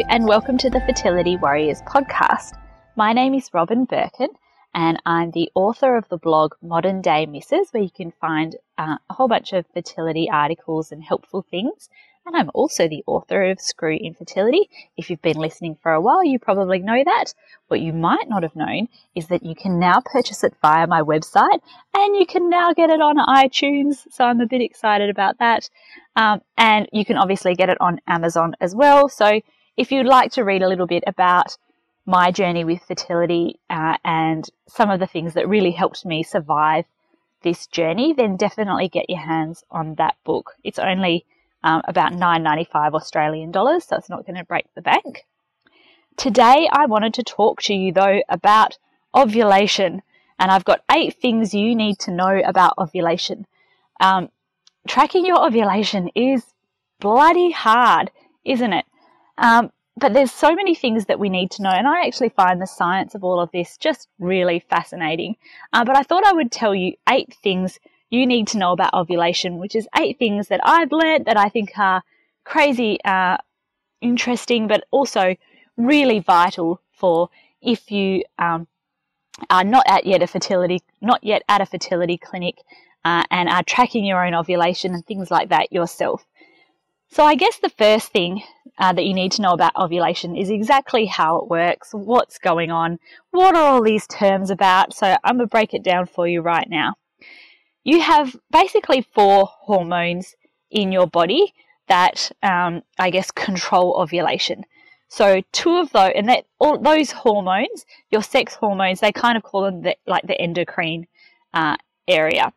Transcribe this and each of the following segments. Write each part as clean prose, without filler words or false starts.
Hello and welcome to the Fertility Warriors podcast. My name is Robin Birkin and I'm the author of the blog Modern Day Misses, where you can find a whole bunch of fertility articles and helpful things. And I'm also the author of Screw Infertility. If you've been listening for a while, you probably know that. What you might not have known is that you can now purchase it via my website and you can now get it on iTunes. So I'm a bit excited about that. And you can obviously get it on Amazon as well. So if you'd like to read a little bit about my journey with fertility and some of the things that really helped me survive this journey, then definitely get your hands on that book. It's only about $9.95 Australian dollars, so it's not going to break the bank. Today I wanted to talk to you though about ovulation, and I've got 8 things you need to know about ovulation. Tracking your ovulation is bloody hard, isn't it? But there's so many things that we need to know, and I actually find the science of all of this just really fascinating. But I thought I would tell you 8 things you need to know about ovulation, which is 8 things that I've learned that I think are crazy, interesting, but also really vital for if you are not yet at a fertility clinic and are tracking your own ovulation and things like that yourself. So I guess the first thing that you need to know about ovulation is exactly how it works, what's going on, what are all these terms about. So I'm going to break it down for you right now. You have basically 4 hormones in your body that, I guess, control ovulation. So 2 of those, and that, all those hormones, your sex hormones, they kind of call them the endocrine area.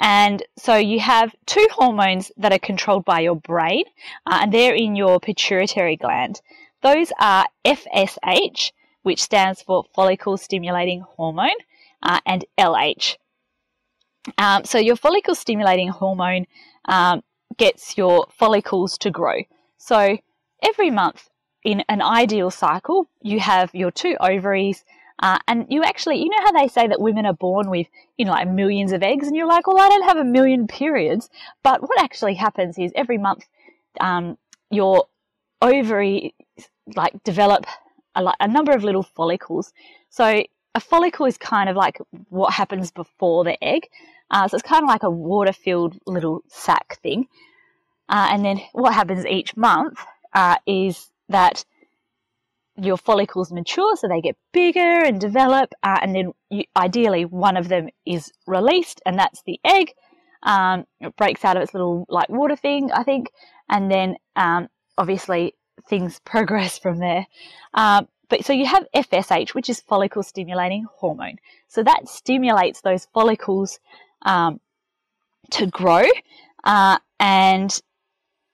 And so you have 2 hormones that are controlled by your brain, and they're in your pituitary gland. Those are FSH, which stands for follicle stimulating hormone, and LH. So your follicle stimulating hormone gets your follicles to grow. So every month in an ideal cycle, you have your 2 ovaries, and you actually, you know how they say that women are born with, you know, like millions of eggs, and you're like, well, I don't have a million periods. But what actually happens is every month your ovaries like develop a number of little follicles. So a follicle is kind of like what happens before the egg. So it's kind of like a water-filled little sac thing. And then what happens each month is that your follicles mature, so they get bigger and develop, and then ideally one of them is released, and that's the egg. It breaks out of its little like water thing, I think, and then obviously things progress from there. But so you have FSH, which is follicle stimulating hormone. So that stimulates those follicles to grow, and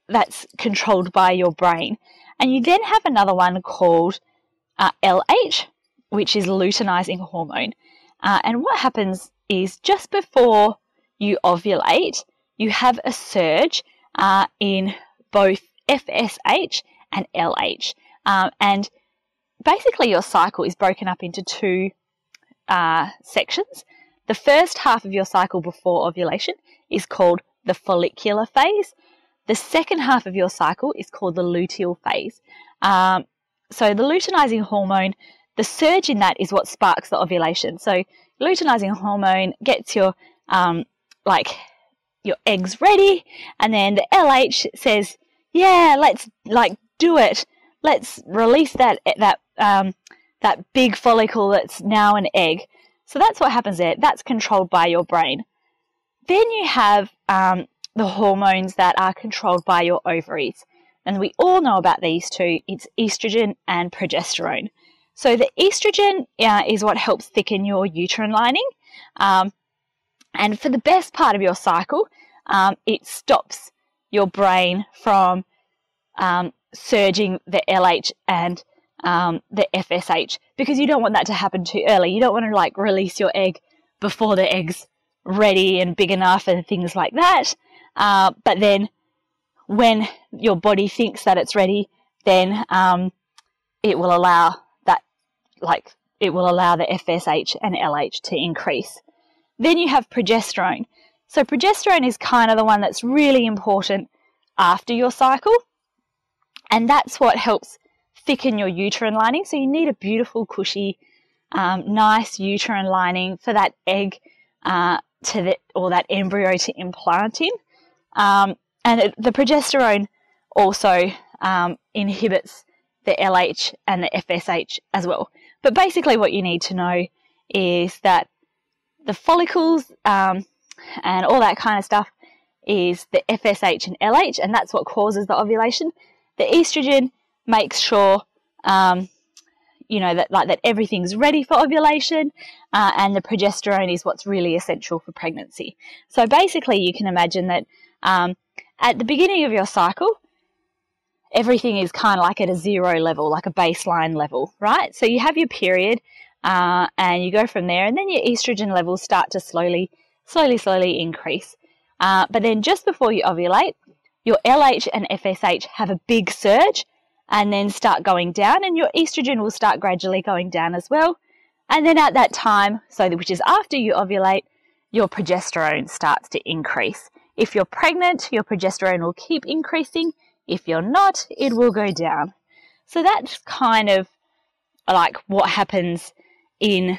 that's controlled by your brain. And you then have another one called LH, which is luteinizing hormone. And what happens is just before you ovulate, you have a surge in both FSH and LH. And basically your cycle is broken up into 2 sections. The first half of your cycle before ovulation is called the follicular phase. The second half of your cycle is called the luteal phase. So the luteinizing hormone, the surge in that is what sparks the ovulation. So luteinizing hormone gets your your eggs ready, and then the LH says, "Yeah, let's like do it. Let's release that big follicle that's now an egg." So that's what happens there. That's controlled by your brain. Then you have the hormones that are controlled by your ovaries. And we all know about these 2. It's estrogen and progesterone. So the estrogen is what helps thicken your uterine lining. And for the best part of your cycle, it stops your brain from surging the LH and the FSH, because you don't want that to happen too early. You don't want to like release your egg before the egg's ready and big enough and things like that. But then when your body thinks that it's ready, then it will allow that, like it will allow the FSH and LH to increase. Then you have progesterone. So progesterone is kind of the one that's really important after your cycle, and that's what helps thicken your uterine lining. So you need a beautiful, cushy, nice uterine lining for that egg or that embryo to implant in. The progesterone also inhibits the LH and the FSH as well. But basically what you need to know is that the follicles and all that kind of stuff is the FSH and LH, and that's what causes the ovulation. The estrogen makes sure, that everything's ready for ovulation, and the progesterone is what's really essential for pregnancy. So basically you can imagine that at the beginning of your cycle, everything is kind of like at a zero level, like a baseline level, right? So you have your period and you go from there, and then your estrogen levels start to slowly increase. But then just before you ovulate, your LH and FSH have a big surge and then start going down, and your estrogen will start gradually going down as well. And then at that time, which is after you ovulate, your progesterone starts to increase. If you're pregnant, your progesterone will keep increasing. If you're not, it will go down. So that's kind of like what happens in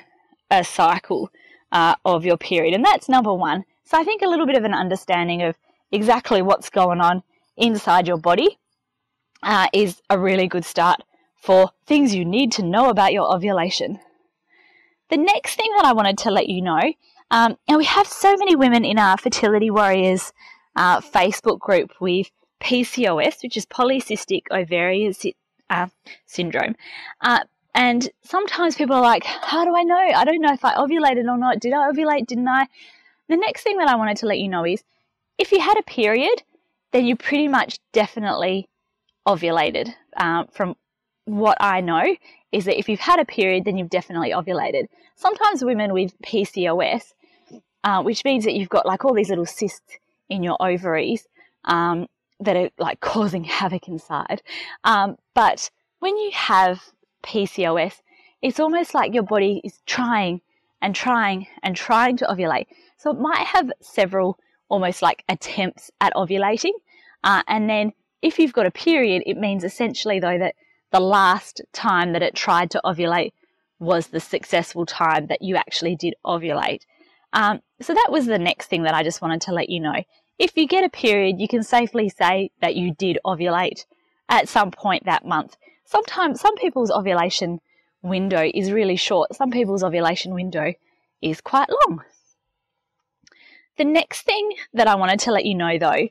a cycle of your period. And that's number one. So I think a little bit of an understanding of exactly what's going on inside your body is a really good start for things you need to know about your ovulation. The next thing that I wanted to let you know, and we have so many women in our Fertility Warriors Facebook group with PCOS, which is polycystic ovarian syndrome. And sometimes people are like, how do I know? I don't know if I ovulated or not. Did I ovulate? Didn't I? The next thing that I wanted to let you know is if you had a period, then you pretty much definitely ovulated. From what I know is that if you've had a period, then you've definitely ovulated. Sometimes women with PCOS, which means that you've got like all these little cysts in your ovaries that are like causing havoc inside. But when you have PCOS, it's almost like your body is trying to ovulate. So it might have several almost like attempts at ovulating. And then if you've got a period, it means essentially though that the last time that it tried to ovulate was the successful time that you actually did ovulate. So that was the next thing that I just wanted to let you know. If you get a period, you can safely say that you did ovulate at some point that month. Sometimes some people's ovulation window is really short. Some people's ovulation window is quite long. The next thing that I wanted to let you know though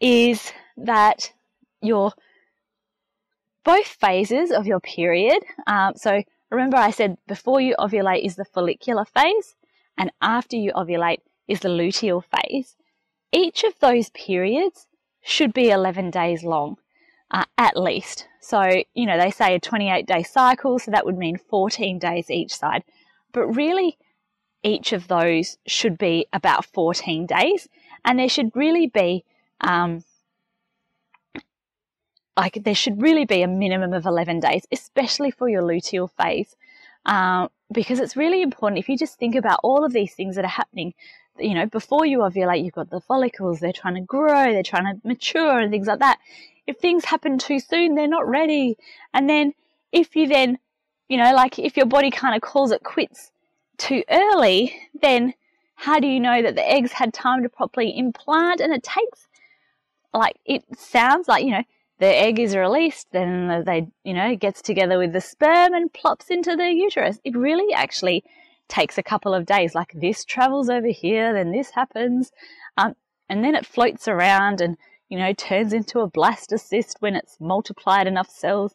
is that your both phases of your period, so remember I said before you ovulate is the follicular phase and after you ovulate is the luteal phase. Each of those periods should be 11 days long at least. So, you know, they say a 28-day cycle, so that would mean 14 days each side. But really, each of those should be about 14 days. And there should really be, a minimum of 11 days, especially for your luteal phase. Because it's really important if you just think about all of these things that are happening. You know, before you ovulate, you've got the follicles, they're trying to grow, they're trying to mature and things like that. If things happen too soon, they're not ready. And then if you then, you know, like if your body kind of calls it quits too early, then how do you know that the eggs had time to properly implant? And it takes, like, it sounds like, you know, the egg is released, then they, you know, gets together with the sperm and plops into the uterus. It really actually takes a couple of days, like this travels over here, then this happens, and then it floats around and, you know, turns into a blastocyst when it's multiplied enough cells.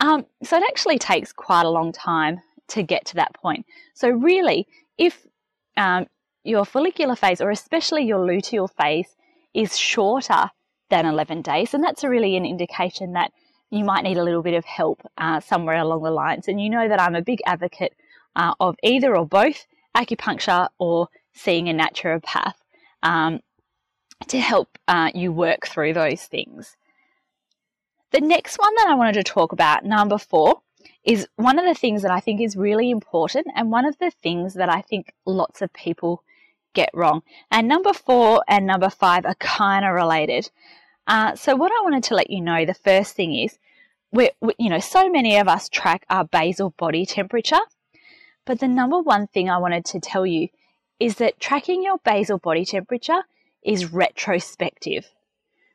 So it actually takes quite a long time to get to that point. So really, if your follicular phase, or especially your luteal phase, is shorter than 11 days, and that's really an indication that you might need a little bit of help somewhere along the lines. And you know that I'm a big advocate of either or both acupuncture or seeing a naturopath to help you work through those things. The next one that I wanted to talk about, number 4, is one of the things that I think is really important and one of the things that I think lots of people get wrong. And number 4 and number 5 are kind of related. So what I wanted to let you know, the first thing is so many of us track our basal body temperature, but the number one thing I wanted to tell you is that tracking your basal body temperature is retrospective.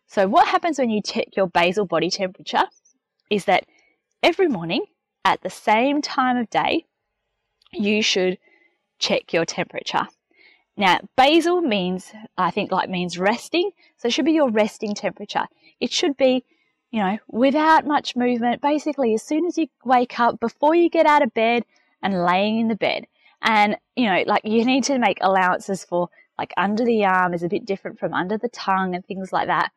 So what happens when you check your basal body temperature is that every morning at the same time of day, you should check your temperature. Now, basal means, I think, like, means resting. So it should be your resting temperature. It should be, you know, without much movement, basically as soon as you wake up, before you get out of bed and laying in the bed. And, you know, like, you need to make allowances for, like, under the arm is a bit different from under the tongue and things like that.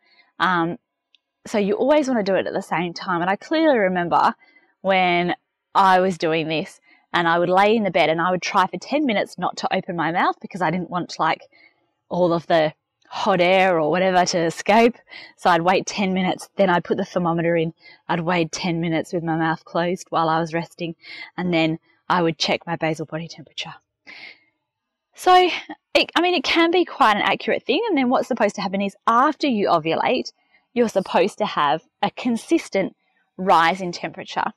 So you always want to do it at the same time. And I clearly remember when I was doing this, and I would lay in the bed and I would try for 10 minutes not to open my mouth because I didn't want, like, all of the hot air or whatever to escape. So I'd wait 10 minutes, then I'd put the thermometer in. I'd wait 10 minutes with my mouth closed while I was resting, and then I would check my basal body temperature. So, it can be quite an accurate thing. And then what's supposed to happen is after you ovulate, you're supposed to have a consistent rise in temperature.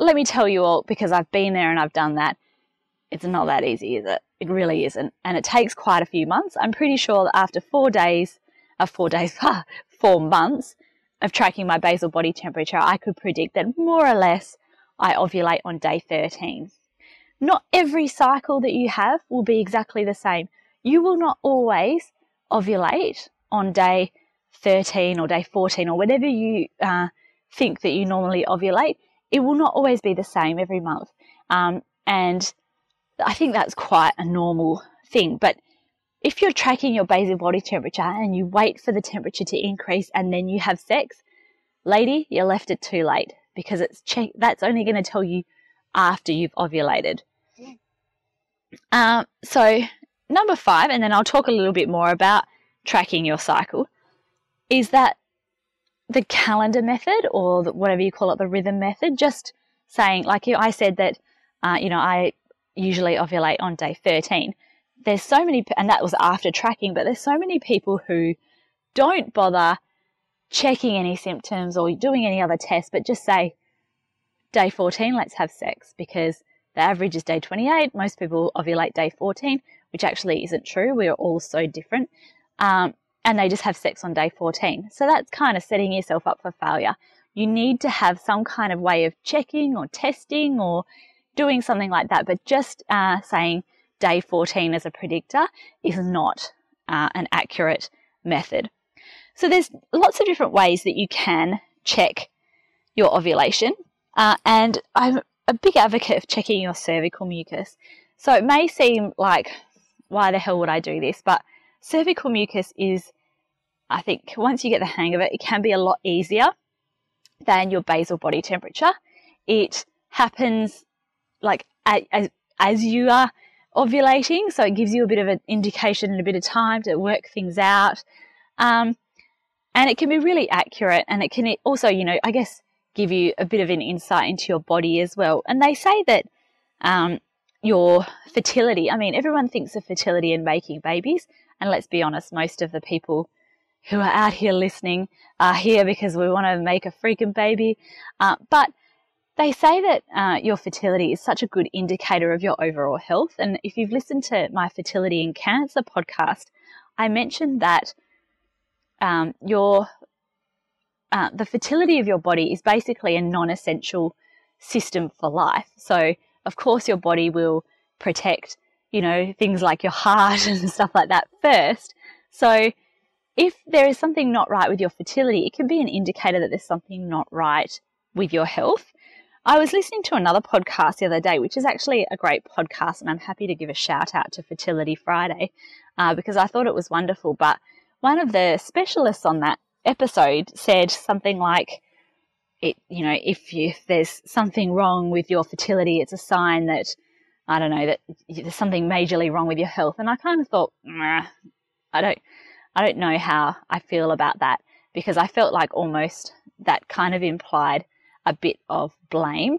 Let me tell you all, because I've been there and I've done that, it's not that easy, is it? It really isn't. And it takes quite a few months. I'm pretty sure that after 4 months of tracking my basal body temperature, I could predict that more or less I ovulate on day 13. Not every cycle that you have will be exactly the same. You will not always ovulate on day 13 or day 14 or whatever you think that you normally ovulate. It will not always be the same every month. And I think that's quite a normal thing. But if you're tracking your basal body temperature and you wait for the temperature to increase and then you have sex, lady, you left it too late, because that's only going to tell you after you've ovulated. Yeah. So number 5, and then I'll talk a little bit more about tracking your cycle, is that the calendar method, or whatever you call it, the rhythm method, just saying, like I said, that, I usually ovulate on day 13. There's so many, and that was after tracking, but there's so many people who don't bother checking any symptoms or doing any other tests, but just say day 14, let's have sex, because the average is day 28. Most people ovulate day 14, which actually isn't true. We are all so different. And they just have sex on day 14. So that's kind of setting yourself up for failure. You need to have some kind of way of checking or testing or doing something like that. But just saying day 14 as a predictor is not an accurate method. So there's lots of different ways that you can check your ovulation. And I'm a big advocate of checking your cervical mucus. So it may seem like, why the hell would I do this? But cervical mucus is, I think, once you get the hang of it, it can be a lot easier than your basal body temperature. It happens like as you are ovulating, so it gives you a bit of an indication and a bit of time to work things out. And it can be really accurate, and it can also, I guess, give you a bit of an insight into your body as well. And they say that your fertility, everyone thinks of fertility and making babies. And let's be honest, most of the people who are out here listening are here because we want to make a freaking baby. But they say that your fertility is such a good indicator of your overall health. And if you've listened to my Fertility and Cancer podcast, I mentioned that the fertility of your body is basically a non-essential system for life. So, of course, your body will protect, things like your heart and stuff like that first. So if there is something not right with your fertility, it can be an indicator that there's something not right with your health. I was listening to another podcast the other day, which is actually a great podcast, and I'm happy to give a shout out to Fertility Friday because I thought it was wonderful. But one of the specialists on that episode said something like, if there's something wrong with your fertility, it's a sign that, that there's something majorly wrong with your health. And I kind of thought, I don't know how I feel about that, because I felt like almost that kind of implied a bit of blame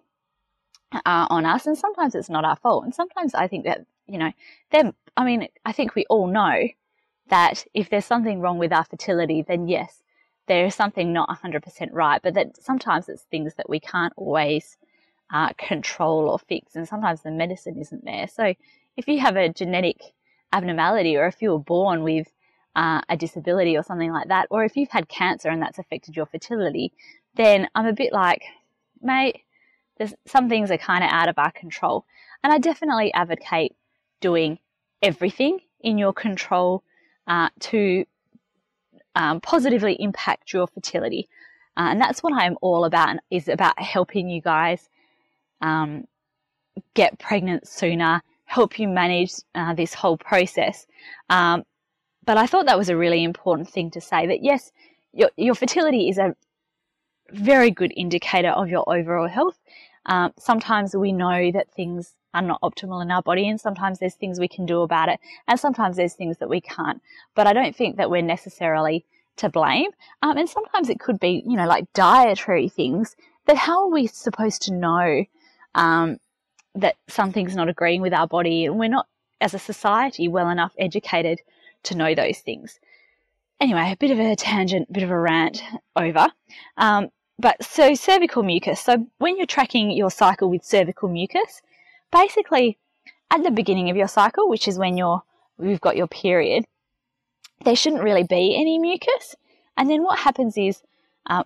on us. And sometimes it's not our fault. And sometimes I think that, I think we all know that if there's something wrong with our fertility, then yes, there's something not 100% right, but that sometimes it's things that we can't always control or fix, and sometimes the medicine isn't there. So if you have a genetic abnormality, or if you were born with a disability or something like that, or if you've had cancer and that's affected your fertility, then I'm a bit like, mate, some things are kind of out of our control. And I definitely advocate doing everything in your control to positively impact your fertility. And that's what I'm all about, and is about helping you guys get pregnant sooner, help you manage this whole process. But I thought that was a really important thing to say, that yes, your fertility is a very good indicator of your overall health. Sometimes we know that things are not optimal in our body, and sometimes there's things we can do about it, and sometimes there's things that we can't. But I don't think that we're necessarily to blame. And sometimes it could be, you know, like dietary things, that how are we supposed to know that something's not agreeing with our body, and we're not, as a society, well enough educated to know those things. Anyway, a bit of a tangent, bit of a rant over. But so cervical mucus. So when you're tracking your cycle with cervical mucus, basically at the beginning of your cycle, which is when you've got your period, there shouldn't really be any mucus. And then what happens is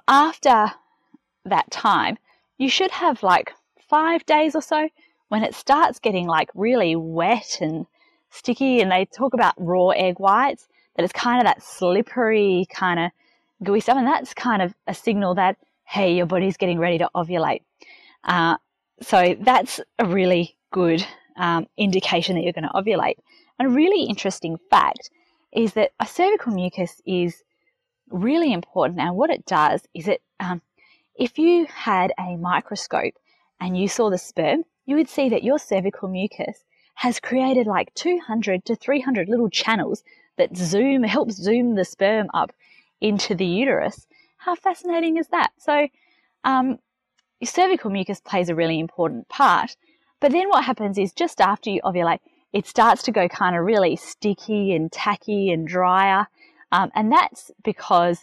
after that time, you should have like 5 days or so when it starts getting like really wet and sticky, and they talk about raw egg whites, that it's kind of that slippery kind of gooey stuff, and that's kind of a signal that, hey, your body's getting ready to ovulate. So that's a really good indication that you're going to ovulate. And a really interesting fact is that a cervical mucus is really important, and what it does is it, if you had a microscope and you saw the sperm, you would see that your cervical mucus has created like 200 to 300 little channels that help zoom the sperm up into the uterus. How fascinating is that? So your cervical mucus plays a really important part. But then what happens is just after you ovulate, it starts to go kind of really sticky and tacky and drier. And that's because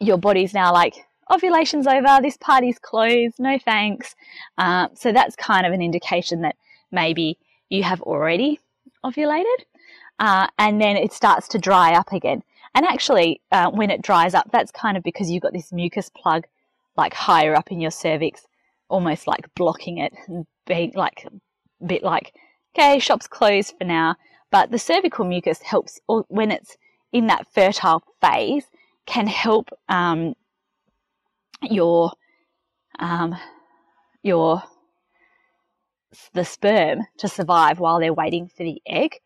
your body's now like, ovulation's over, this party's closed, no thanks. So that's kind of an indication that maybe you have already ovulated. And then it starts to dry up again. And actually, when it dries up, that's kind of because you've got this mucus plug like higher up in your cervix, almost like blocking it, and being like a bit like, okay, shop's closed for now. But the cervical mucus helps, or when it's in that fertile phase, can help the sperm to survive while they're waiting for the egg.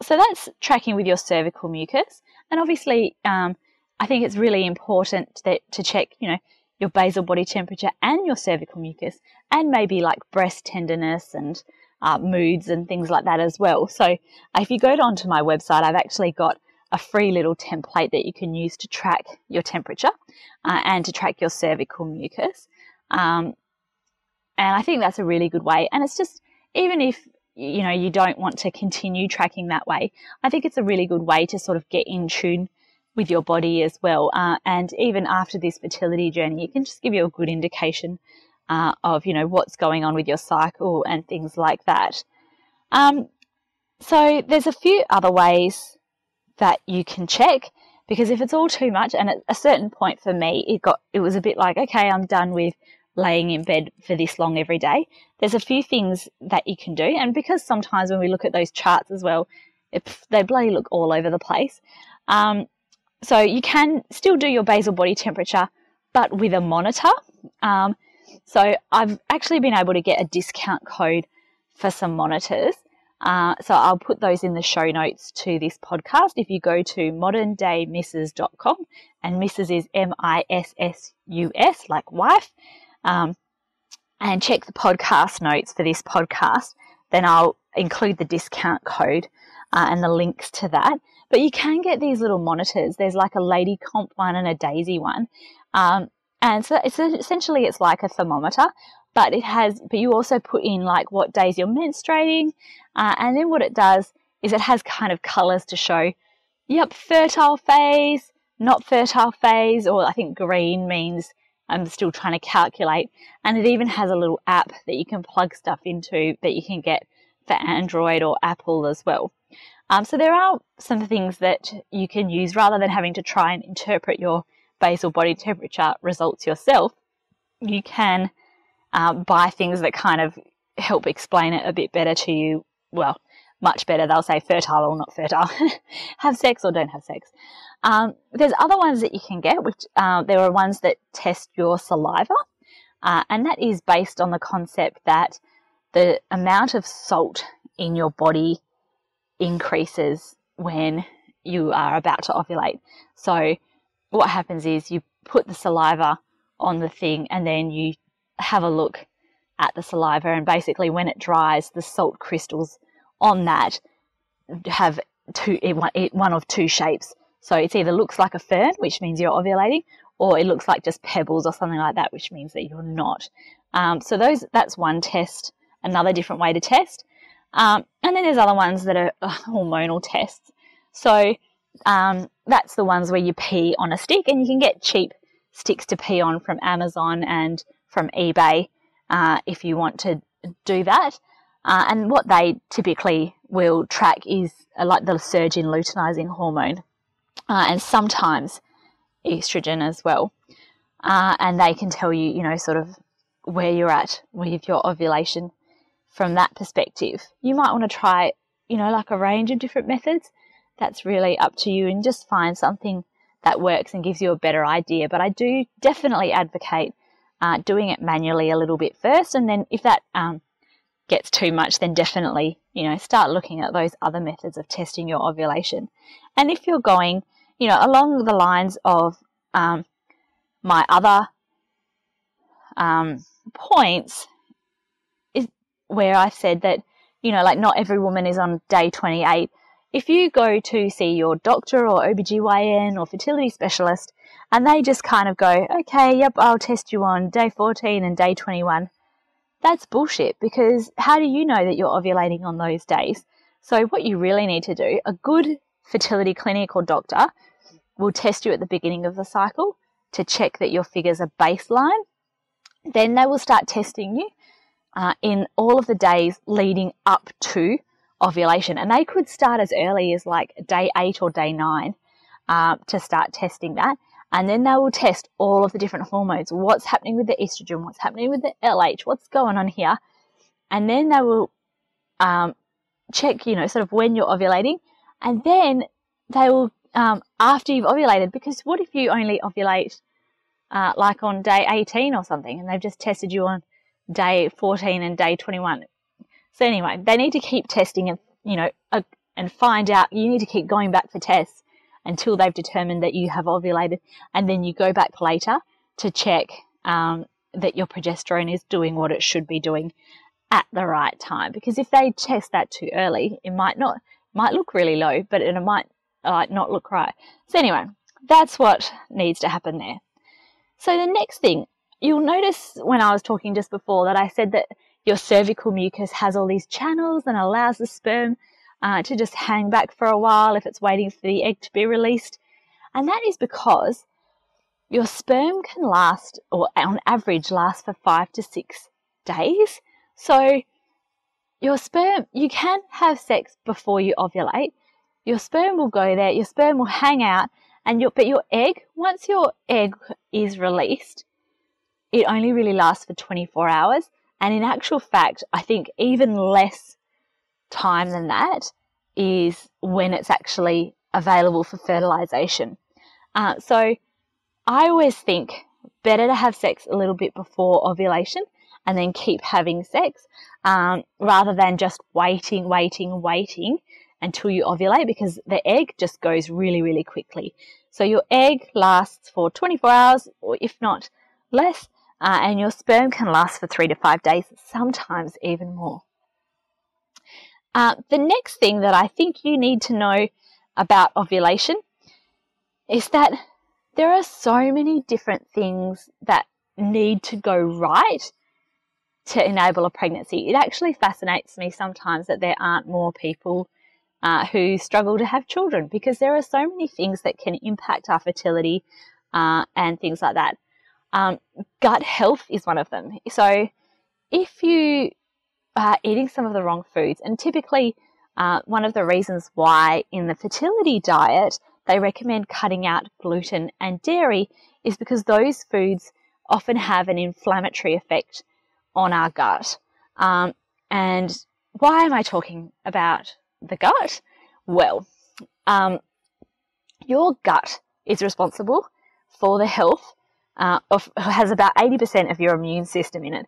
So that's tracking with your cervical mucus. And obviously, I think it's really important to check, you know, your basal body temperature and your cervical mucus, and maybe like breast tenderness and moods and things like that as well. So if you go onto my website, I've actually got a free little template that you can use to track your temperature and to track your cervical mucus. And I think that's a really good way. And it's just, even if, you know, you don't want to continue tracking that way, I think it's a really good way to sort of get in tune with your body as well. And even after this fertility journey, it can just give you a good indication of, you know, what's going on with your cycle and things like that. So there's a few other ways that you can check, because if it's all too much, and at a certain point for me, it was a bit like, okay, I'm done with laying in bed for this long every day. There's a few things that you can do, and because sometimes when we look at those charts as well, they bloody look all over the place. So you can still do your basal body temperature, but with a monitor. So I've actually been able to get a discount code for some monitors. So I'll put those in the show notes to this podcast. If you go to moderndaymisses.com, and Mrs. is M-I-S-S-U-S, like wife, and check the podcast notes for this podcast, then I'll include the discount code and the links to that. But you can get these little monitors. There's like a Lady Comp one and a Daisy one. And so essentially it's like a thermometer, but you also put in like what days you're menstruating. And then what it does is it has kind of colors to show Yep, fertile phase, not fertile phase, or I think green means I'm still trying to calculate. And it even has a little app that you can plug stuff into that you can get for Android or Apple as well. So there are some things that you can use rather than having to try and interpret your basal body temperature results yourself. You can buy things that kind of help explain it a bit better to you. Well, much better. They'll say fertile or not fertile, have sex or don't have sex. There's other ones that you can get, which there are ones that test your saliva, and that is based on the concept that the amount of salt in your body increases when you are about to ovulate. So what happens is you put the saliva on the thing and then you have a look at the saliva, and basically when it dries, the salt crystals on that have one of two shapes. So it either looks like a fern, which means you're ovulating, or it looks like just pebbles or something like that, which means that you're not. So that's one test, another different way to test. And then there's other ones that are hormonal tests. So that's the ones where you pee on a stick, and you can get cheap sticks to pee on from Amazon and from eBay if you want to do that. And what they typically will track is like the surge in luteinizing hormone and sometimes estrogen as well. And they can tell you, sort of where you're at with your ovulation from that perspective. You might want to try, like a range of different methods. That's really up to you, and just find something that works and gives you a better idea. But I do definitely advocate doing it manually a little bit first, and then if that gets too much, then definitely, start looking at those other methods of testing your ovulation. And if you're going, along the lines of my other points, is where I said that, like not every woman is on day 28. If you go to see your doctor or OBGYN or fertility specialist and they just kind of go, okay, yep, I'll test you on day 14 and day 21, that's bullshit, because how do you know that you're ovulating on those days? So what you really need to do, a good fertility clinic or doctor will test you at the beginning of the cycle to check that your figures are baseline. Then they will start testing you in all of the days leading up to ovulation. And they could start as early as like day 8 or day 9 to start testing that. And then they will test all of the different hormones, what's happening with the estrogen, what's happening with the LH, what's going on here. And then they will check, sort of when you're ovulating. And then they will, after you've ovulated, because what if you only ovulate like on day 18 or something, and they've just tested you on day 14 and day 21. So anyway, they need to keep testing and, and find out, you need to keep going back for tests until they've determined that you have ovulated, and then you go back later to check that your progesterone is doing what it should be doing at the right time. Because if they test that too early, it might look really low, but it might not look right. So anyway, that's what needs to happen there. So the next thing, you'll notice when I was talking just before that I said that your cervical mucus has all these channels and allows the sperm to just hang back for a while if it's waiting for the egg to be released. And that is because your sperm can last, or on average last, for 5 to 6 days. So your sperm, you can have sex before you ovulate. Your sperm will go there, your sperm will hang out, and your egg, once your egg is released, it only really lasts for 24 hours. And in actual fact, I think even less time than that is when it's actually available for fertilization. So I always think better to have sex a little bit before ovulation and then keep having sex rather than just waiting until you ovulate, because the egg just goes really, really quickly. So your egg lasts for 24 hours or if not less, and your sperm can last for 3 to 5 days, sometimes even more. The next thing that I think you need to know about ovulation is that there are so many different things that need to go right to enable a pregnancy. It actually fascinates me sometimes that there aren't more people who struggle to have children, because there are so many things that can impact our fertility and things like that. Gut health is one of them. So if you are eating some of the wrong foods, and typically one of the reasons why in the fertility diet they recommend cutting out gluten and dairy is because those foods often have an inflammatory effect on our gut. And why am I talking about the gut? Well, your gut is responsible for the health has about 80% of your immune system in it.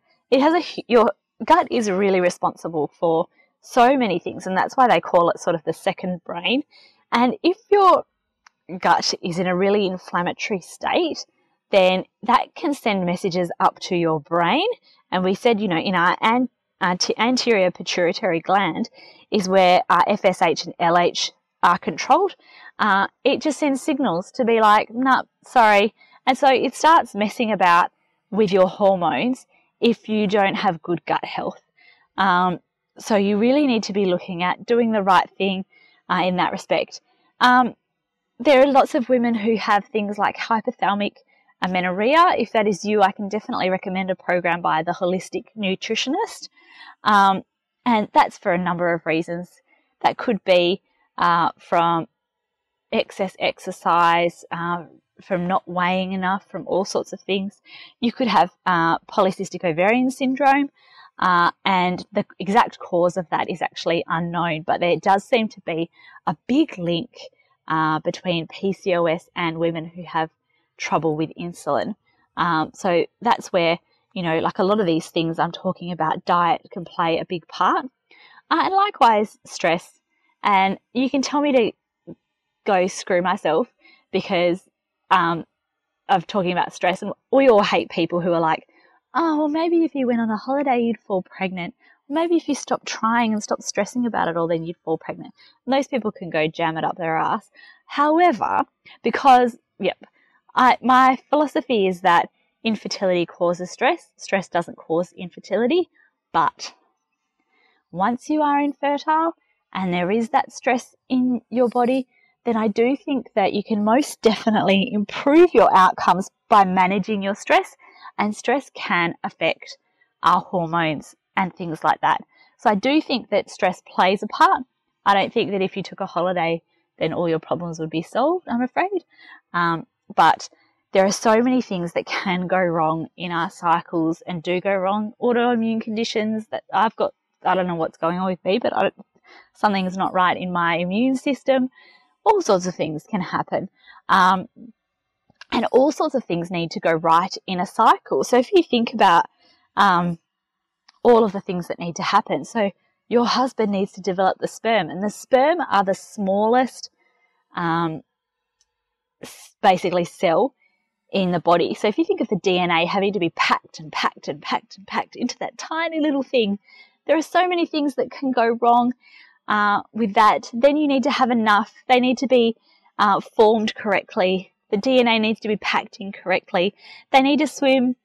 Your gut is really responsible for so many things, and that's why they call it sort of the second brain. And if your gut is in a really inflammatory state, then that can send messages up to your brain. And we said, you know, in our anterior pituitary gland is where our FSH and LH are controlled. It just sends signals to be like, nah, sorry. And so it starts messing about with your hormones if you don't have good gut health. So you really need to be looking at doing the right thing in that respect. There are lots of women who have things like hypothalamic amenorrhea. If that is you, I can definitely recommend a program by the Holistic Nutritionist. And that's for a number of reasons. That could be from excess exercise, from not weighing enough, from all sorts of things. You could have polycystic ovarian syndrome, and the exact cause of that is actually unknown, but there does seem to be a big link between PCOS and women who have trouble with insulin. So that's where, you know, like a lot of these things I'm talking about, diet can play a big part. And likewise, stress. And you can tell me to go screw myself because of talking about stress. And we all hate people who are like, oh, well, maybe if you went on a holiday, you'd fall pregnant. Maybe if you stopped trying and stopped stressing about it all, then you'd fall pregnant. And those people can go jam it up their ass. However, because, my philosophy is that infertility causes stress. Stress doesn't cause infertility, but once you are infertile and there is that stress in your body, then I do think that you can most definitely improve your outcomes by managing your stress, and stress can affect our hormones and things like that. So I do think that stress plays a part. I don't think that if you took a holiday, then all your problems would be solved, I'm afraid. But there are so many things that can go wrong in our cycles and do go wrong. Autoimmune conditions that I've got, I don't know what's going on with me, but something's not right in my immune system. All sorts of things can happen. And all sorts of things need to go right in a cycle. So if you think about all of the things that need to happen, so your husband needs to develop the sperm, and the sperm are the smallest basically cell in the body. So if you think of the DNA having to be packed and packed and packed and packed into that tiny little thing, there are so many things that can go wrong with that. Then you need to have enough. They need to be formed correctly. The DNA needs to be packed in correctly. They need to swim,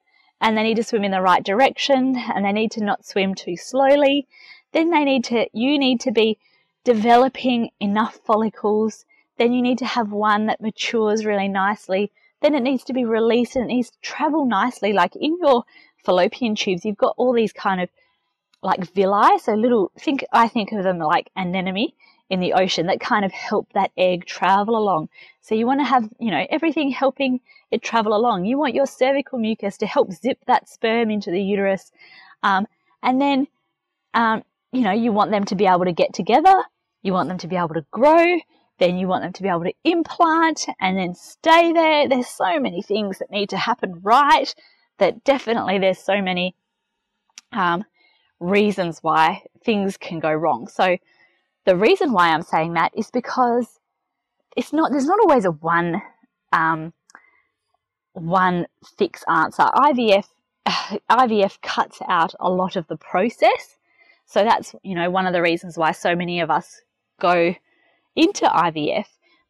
and they need to swim in the right direction, and they need to not swim too slowly. Then you need to be developing enough follicles. Then you need to have one that matures really nicely. Then it needs to be released, and it needs to travel nicely. Like in your fallopian tubes, you've got all these kind of like villi, so little, I think of them like anemone in the ocean that kind of help that egg travel along. So you want to have, you know, everything helping it travel along. You want your cervical mucus to help zip that sperm into the uterus. And then, you know, you want them to be able to get together. You want them to be able to grow. Then you want them to be able to implant and then stay there. There's so many things that need to happen right, that definitely there's so many reasons why things can go wrong. So the reason why I'm saying that is because there's not always a one fix answer. IVF cuts out a lot of the process. So that's, you know, one of the reasons why so many of us go into IVF,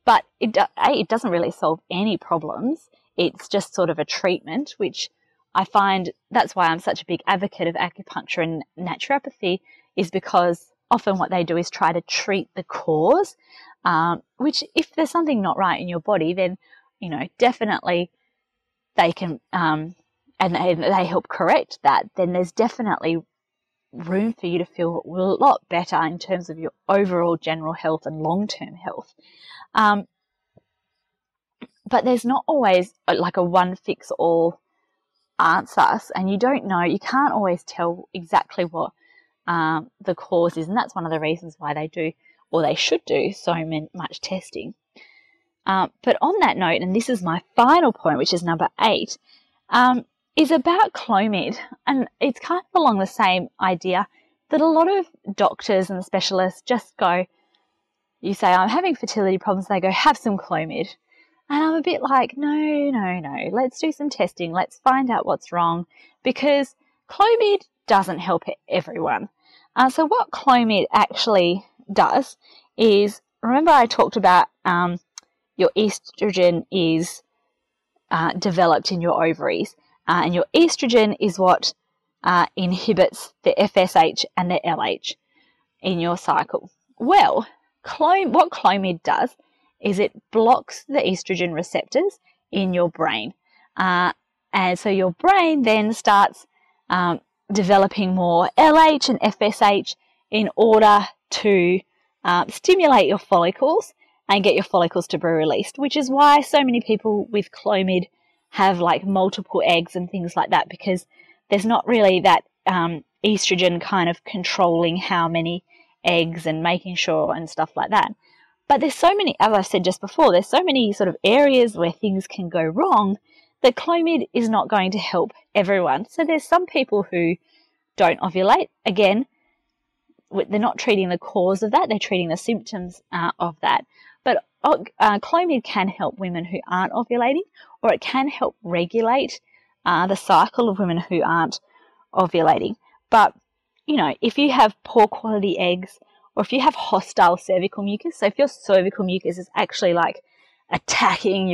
but it doesn't really solve any problems. It's just sort of a treatment, which I find that's why I'm such a big advocate of acupuncture and naturopathy, is because often what they do is try to treat the cause, which if there's something not right in your body, then, you know, definitely they can, and they help correct that, then there's definitely room for you to feel a lot better in terms of your overall general health and long-term health. But there's not always like a one-fix-all answer, and you don't know, you can't always tell exactly what the cause is, and that's one of the reasons why they do, or they should do, so much testing. But on that note, and this is my final point, which is number 8, is about Clomid, and it's kind of along the same idea that a lot of doctors and specialists just go, you say, I'm having fertility problems, they go, have some Clomid. And I'm a bit like, no, let's do some testing, let's find out what's wrong, because Clomid doesn't help everyone. So what Clomid actually does is, remember I talked about your estrogen is developed in your ovaries, and your estrogen is what inhibits the FSH and the LH in your cycle. Well, what Clomid does is it blocks the estrogen receptors in your brain. And so your brain then starts developing more LH and FSH in order to stimulate your follicles and get your follicles to be released, which is why so many people with Clomid have like multiple eggs and things like that, because there's not really that estrogen kind of controlling how many eggs and making sure and stuff like that. But there's so many, as I said just before, there's so many sort of areas where things can go wrong that Clomid is not going to help everyone. So there's some people who don't ovulate. Again, they're not treating the cause of that, they're treating the symptoms of that. But Clomid can help women who aren't ovulating, or it can help regulate the cycle of women who aren't ovulating. But, you know, if you have poor quality eggs, or if you have hostile cervical mucus, so if your cervical mucus is actually like attacking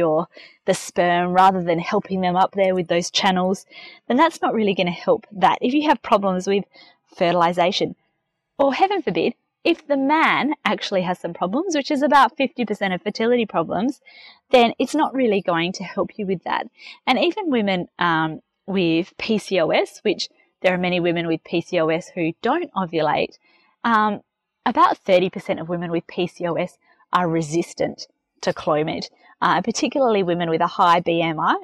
the sperm rather than helping them up there with those channels, then that's not really going to help that. If you have problems with fertilization, or heaven forbid, if the man actually has some problems, which is about 50% of fertility problems, then it's not really going to help you with that. And even women with PCOS, which there are many women with PCOS who don't ovulate, about 30% of women with PCOS are resistant to Clomid, particularly women with a high BMI,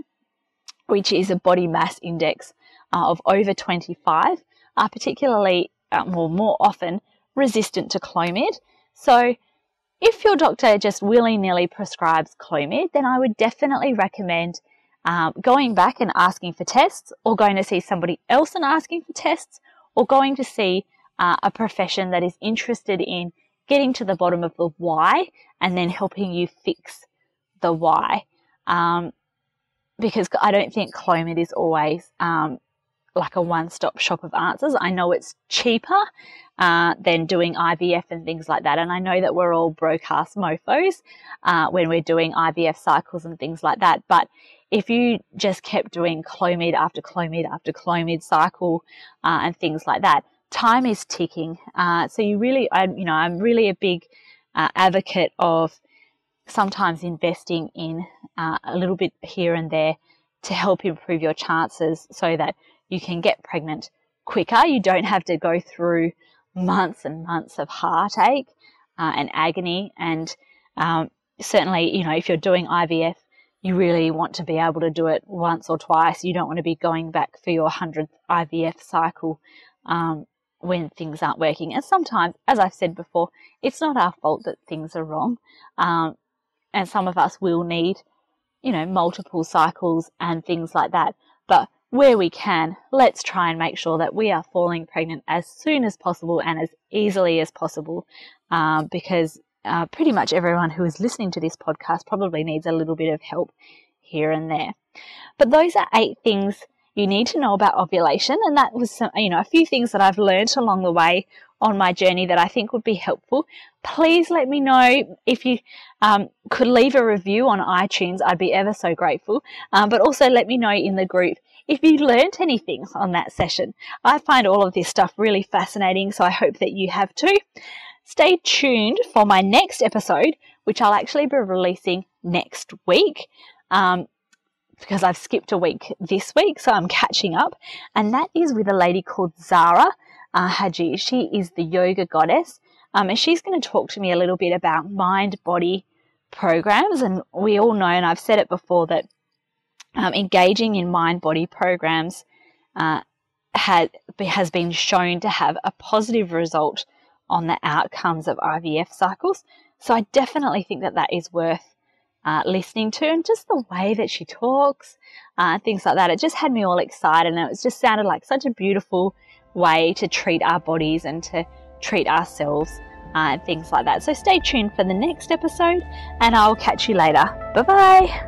which is a body mass index of over 25, are particularly, more often, resistant to Clomid. So if your doctor just willy-nilly prescribes Clomid, then I would definitely recommend going back and asking for tests, or going to see somebody else and asking for tests, or going to see a profession that is interested in getting to the bottom of the why and then helping you fix the why, because I don't think Clomid is always like a one-stop shop of answers. I know it's cheaper than doing IVF and things like that, and I know that we're all broke-ass mofos when we're doing IVF cycles and things like that, but if you just kept doing Clomid after Clomid after Clomid cycle and things like that, time is ticking. So you really, I'm really a big advocate of sometimes investing in a little bit here and there to help improve your chances so that you can get pregnant quicker. You don't have to go through months and months of heartache and agony. And certainly, you know, if you're doing IVF, you really want to be able to do it once or twice. You don't want to be going back for your 100th IVF cycle when things aren't working. And sometimes, as I've said before, it's not our fault that things are wrong, and some of us will need, you know, multiple cycles and things like that, but where we can, let's try and make sure that we are falling pregnant as soon as possible and as easily as possible, because pretty much everyone who is listening to this podcast probably needs a little bit of help here and there. But those are 8 things you need to know about ovulation, and that was a few things that I've learned along the way on my journey that I think would be helpful. please let me know if you could leave a review on iTunes. I'd be ever so grateful. But also let me know in the group if you learnt anything on that session. I find all of this stuff really fascinating, so I hope that you have too. Stay tuned for my next episode, which I'll actually be releasing next week because I've skipped a week this week, so I'm catching up. And that is with a lady called Zara Haji. She is the yoga goddess, and she's going to talk to me a little bit about mind-body programs. And we all know, and I've said it before, that engaging in mind-body programs has been shown to have a positive result on the outcomes of IVF cycles. So I definitely think that that is worth listening to, and just the way that she talks, things like that. It just had me all excited, and it just sounded like such a beautiful way to treat our bodies and to treat ourselves and things like that. So stay tuned for the next episode, and I'll catch you later. Bye-bye.